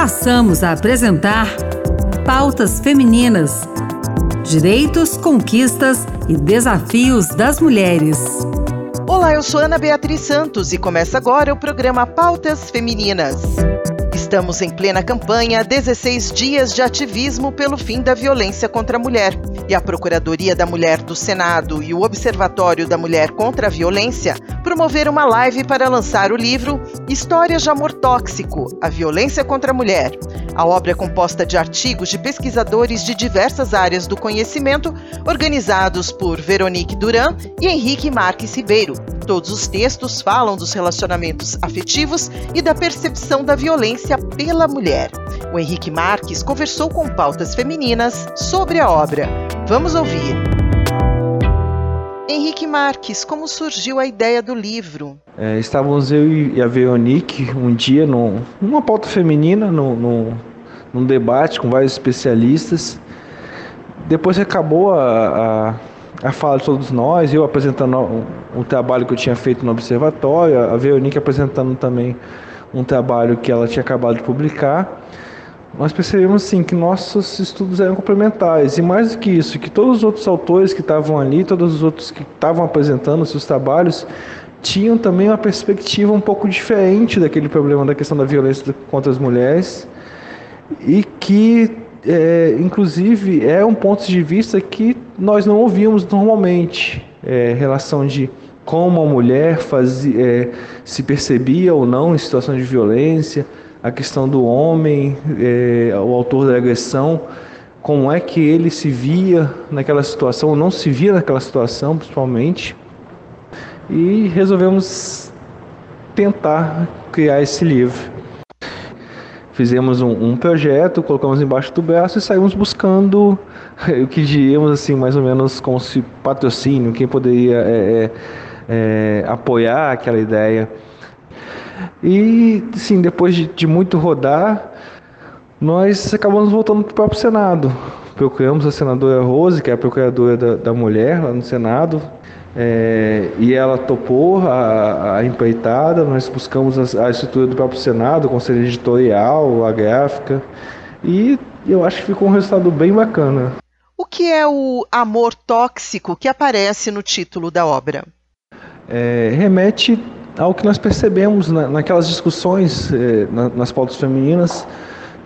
passamos a apresentar Pautas Femininas, Direitos, Conquistas e Desafios das Mulheres. Olá, eu sou Ana Beatriz Santos e começa agora o programa Pautas Femininas. Estamos em plena campanha, 16 dias de ativismo pelo fim da violência contra a mulher. E a Procuradoria da Mulher do Senado e o Observatório da Mulher contra a Violência promoveram uma live para lançar o livro Histórias de Amor Tóxico, a Violência contra a Mulher. A obra é composta de artigos de pesquisadores de diversas áreas do conhecimento, organizados por Veronique Durand e Henrique Marques Ribeiro. Todos os textos falam dos relacionamentos afetivos e da percepção da violência pela mulher. O Henrique Marques conversou com Pautas Femininas sobre a obra. Vamos ouvir. Henrique Marques, como surgiu a ideia do livro? Estávamos eu e a Veronique um dia numa pauta feminina, num debate com vários especialistas. Depois acabou a fala de todos nós, eu apresentando o trabalho que eu tinha feito no observatório, a Veronique apresentando também um trabalho que ela tinha acabado de publicar. Nós percebemos sim que nossos estudos eram complementares, e mais do que isso, que todos os outros autores que estavam ali, todos os outros que estavam apresentando seus trabalhos, tinham também uma perspectiva um pouco diferente daquele problema da questão da violência contra as mulheres, e que inclusive é um ponto de vista que nós não ouvíamos normalmente, relação de como a mulher se percebia ou não em situação de violência, a questão do homem, o autor da agressão, como é que ele se via naquela situação, ou não se via naquela situação, principalmente, e resolvemos tentar criar esse livro. Fizemos um projeto, colocamos embaixo do braço e saímos buscando o que diríamos assim, mais ou menos como se patrocínio, quem poderia apoiar aquela ideia. E sim, depois de muito rodar, nós acabamos voltando para o próprio Senado. Procuramos a senadora Rose, que é a procuradora da mulher lá no Senado, e ela topou a empreitada. Nós buscamos a estrutura do próprio Senado, o conselho editorial, a gráfica, e eu acho que ficou um resultado bem bacana. O que é o amor tóxico que aparece no título da obra? Remete ao que nós percebemos naquelas discussões, nas pautas femininas,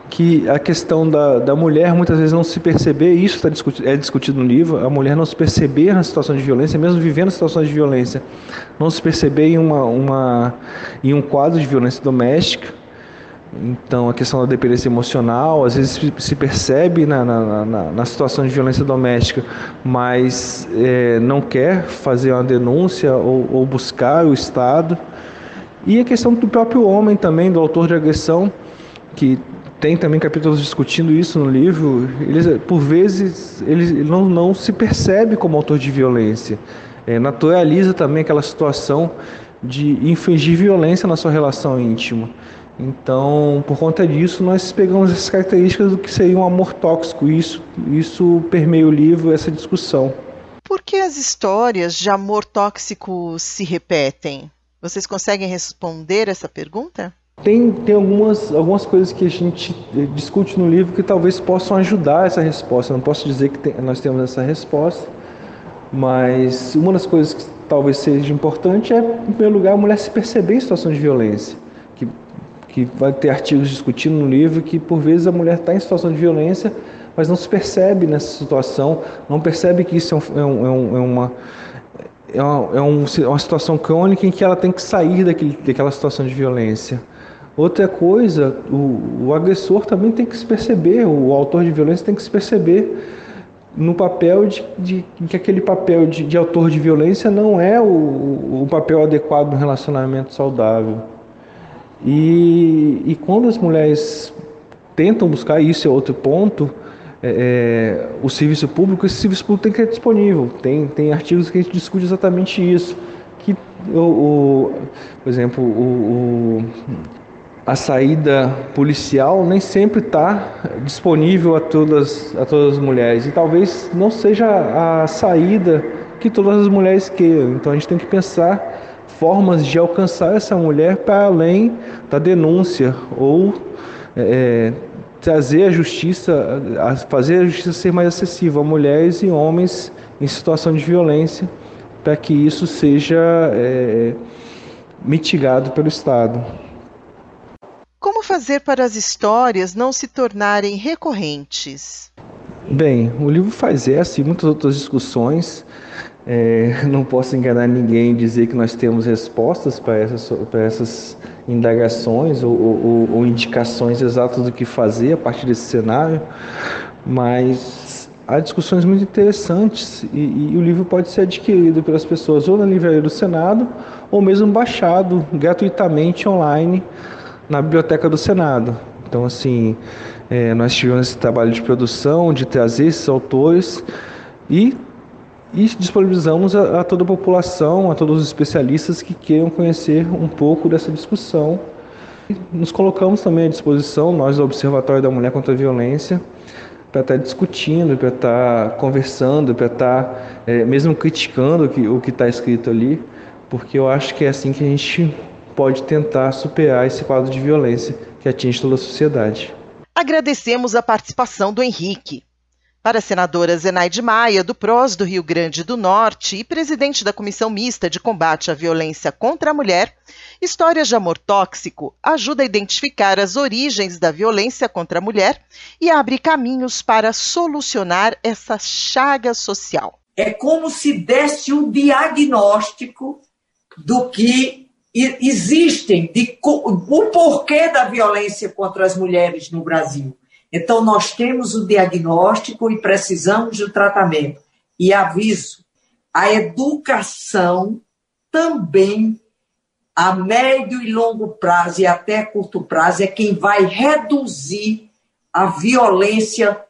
que a questão da mulher muitas vezes não se perceber, isso é discutido no livro, a mulher não se perceber na situação de violência, mesmo vivendo situações de violência, não se perceber em um quadro de violência doméstica. Então a questão da dependência emocional, às vezes se percebe na situação de violência doméstica, mas não quer fazer uma denúncia ou buscar o Estado. E a questão do próprio homem também, do autor de agressão, que tem também capítulos discutindo isso no livro. Ele, por vezes, ele não se percebe como autor de violência. Naturaliza também aquela situação de infligir violência na sua relação íntima. Então, por conta disso, nós pegamos essas características do que seria um amor tóxico. Isso permeia o livro, essa discussão. Por que as histórias de amor tóxico se repetem? Vocês conseguem responder essa pergunta? Tem algumas coisas que a gente discute no livro que talvez possam ajudar essa resposta. Eu não posso dizer que nós temos essa resposta, mas uma das coisas que talvez seja importante é, em primeiro lugar, a mulher se perceber em situação de violência, que vai ter artigos discutindo no livro que, por vezes, a mulher está em situação de violência, mas não se percebe nessa situação, não percebe que isso é uma situação crônica em que ela tem que sair daquela situação de violência. Outra coisa, o agressor também tem que se perceber, o autor de violência tem que se perceber no papel que aquele papel de autor de violência não é o papel adequado no relacionamento saudável. E quando as mulheres tentam buscar, isso é outro ponto, o serviço público, esse serviço público tem que ser disponível. Tem artigos que a gente discute exatamente isso. Que, por exemplo, a saída policial nem sempre está disponível a todas as mulheres. E talvez não seja a saída que todas as mulheres queiram. Então a gente tem que pensar formas de alcançar essa mulher para além da denúncia ou trazer a justiça, fazer a justiça ser mais acessível a mulheres e homens em situação de violência, para que isso seja mitigado pelo Estado. Como fazer para as histórias não se tornarem recorrentes? Bem, o livro faz essa e muitas outras discussões. Não posso enganar ninguém e dizer que nós temos respostas para essas indagações ou indicações exatas do que fazer a partir desse cenário, mas há discussões muito interessantes e o livro pode ser adquirido pelas pessoas ou na livraria do Senado ou mesmo baixado gratuitamente online na Biblioteca do Senado. Então, assim, nós tivemos esse trabalho de produção, de trazer esses autores e disponibilizamos a toda a população, a todos os especialistas que queiram conhecer um pouco dessa discussão. Nos colocamos também à disposição, nós do Observatório da Mulher contra a Violência, para estar discutindo, para estar conversando, para estar mesmo criticando o que está escrito ali, porque eu acho que é assim que a gente pode tentar superar esse quadro de violência que atinge toda a sociedade. Agradecemos a participação do Henrique. Para a senadora Zenaide Maia, do PROS do Rio Grande do Norte e presidente da Comissão Mista de Combate à Violência contra a Mulher, Histórias de Amor Tóxico ajuda a identificar as origens da violência contra a mulher e abre caminhos para solucionar essa chaga social. É como se desse um diagnóstico do que existem, o porquê da violência contra as mulheres no Brasil. Então, nós temos o diagnóstico e precisamos do tratamento. E aviso, a educação também, a médio e longo prazo e até curto prazo, é quem vai reduzir a violência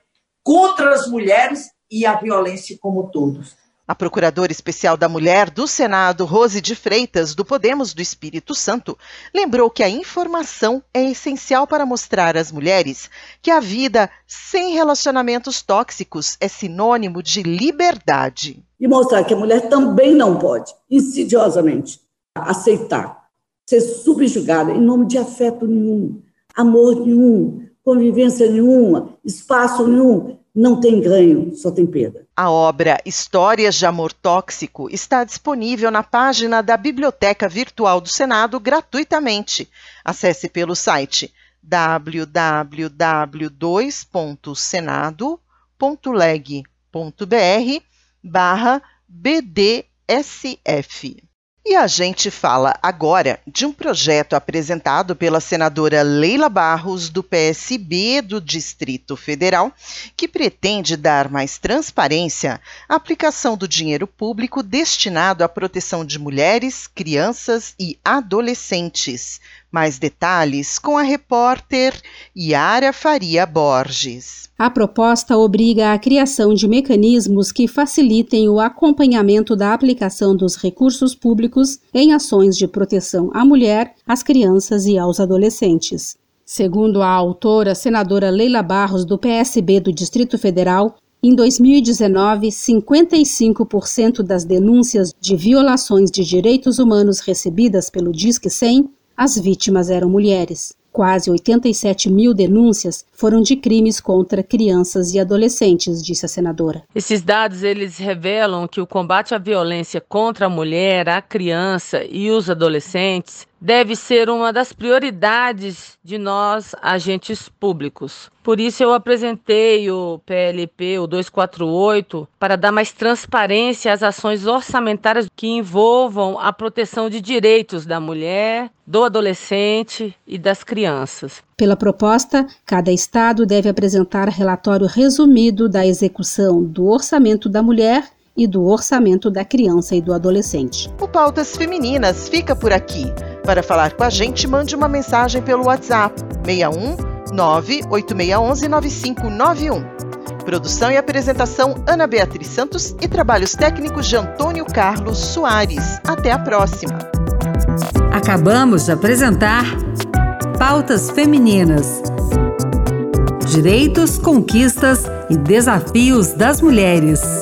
contra as mulheres e a violência como todos. A Procuradora Especial da Mulher do Senado, Rose de Freitas, do Podemos do Espírito Santo, lembrou que a informação é essencial para mostrar às mulheres que a vida sem relacionamentos tóxicos é sinônimo de liberdade. E mostrar que a mulher também não pode, insidiosamente, aceitar ser subjugada em nome de afeto nenhum, amor nenhum, convivência nenhuma, espaço nenhum. Não tem ganho, só tem perda. A obra Histórias de Amor Tóxico está disponível na página da Biblioteca Virtual do Senado gratuitamente. Acesse pelo site www.senado.leg.br/BDSF. E a gente fala agora de um projeto apresentado pela senadora Leila Barros, do PSB do Distrito Federal, que pretende dar mais transparência à aplicação do dinheiro público destinado à proteção de mulheres, crianças e adolescentes. Mais detalhes com a repórter Yara Faria Borges. A proposta obriga a criação de mecanismos que facilitem o acompanhamento da aplicação dos recursos públicos em ações de proteção à mulher, às crianças e aos adolescentes. Segundo a autora, senadora Leila Barros, do PSB do Distrito Federal, em 2019, 55% das denúncias de violações de direitos humanos recebidas pelo Disque 100, as vítimas eram mulheres. Quase 87 mil denúncias foram de crimes contra crianças e adolescentes, disse a senadora. Esses dados, eles revelam que o combate à violência contra a mulher, a criança e os adolescentes deve ser uma das prioridades de nós, agentes públicos. Por isso, eu apresentei o PLP, o 248, para dar mais transparência às ações orçamentárias que envolvam a proteção de direitos da mulher, do adolescente e das crianças. Pela proposta, cada estado deve apresentar relatório resumido da execução do orçamento da mulher e do orçamento da criança e do adolescente. O Pautas Femininas fica por aqui. Para falar com a gente, mande uma mensagem pelo WhatsApp 61 98611 9591. Produção e apresentação Ana Beatriz Santos e trabalhos técnicos de Antônio Carlos Soares. Até a próxima. Acabamos de apresentar Pautas Femininas. Direitos, conquistas e desafios das mulheres.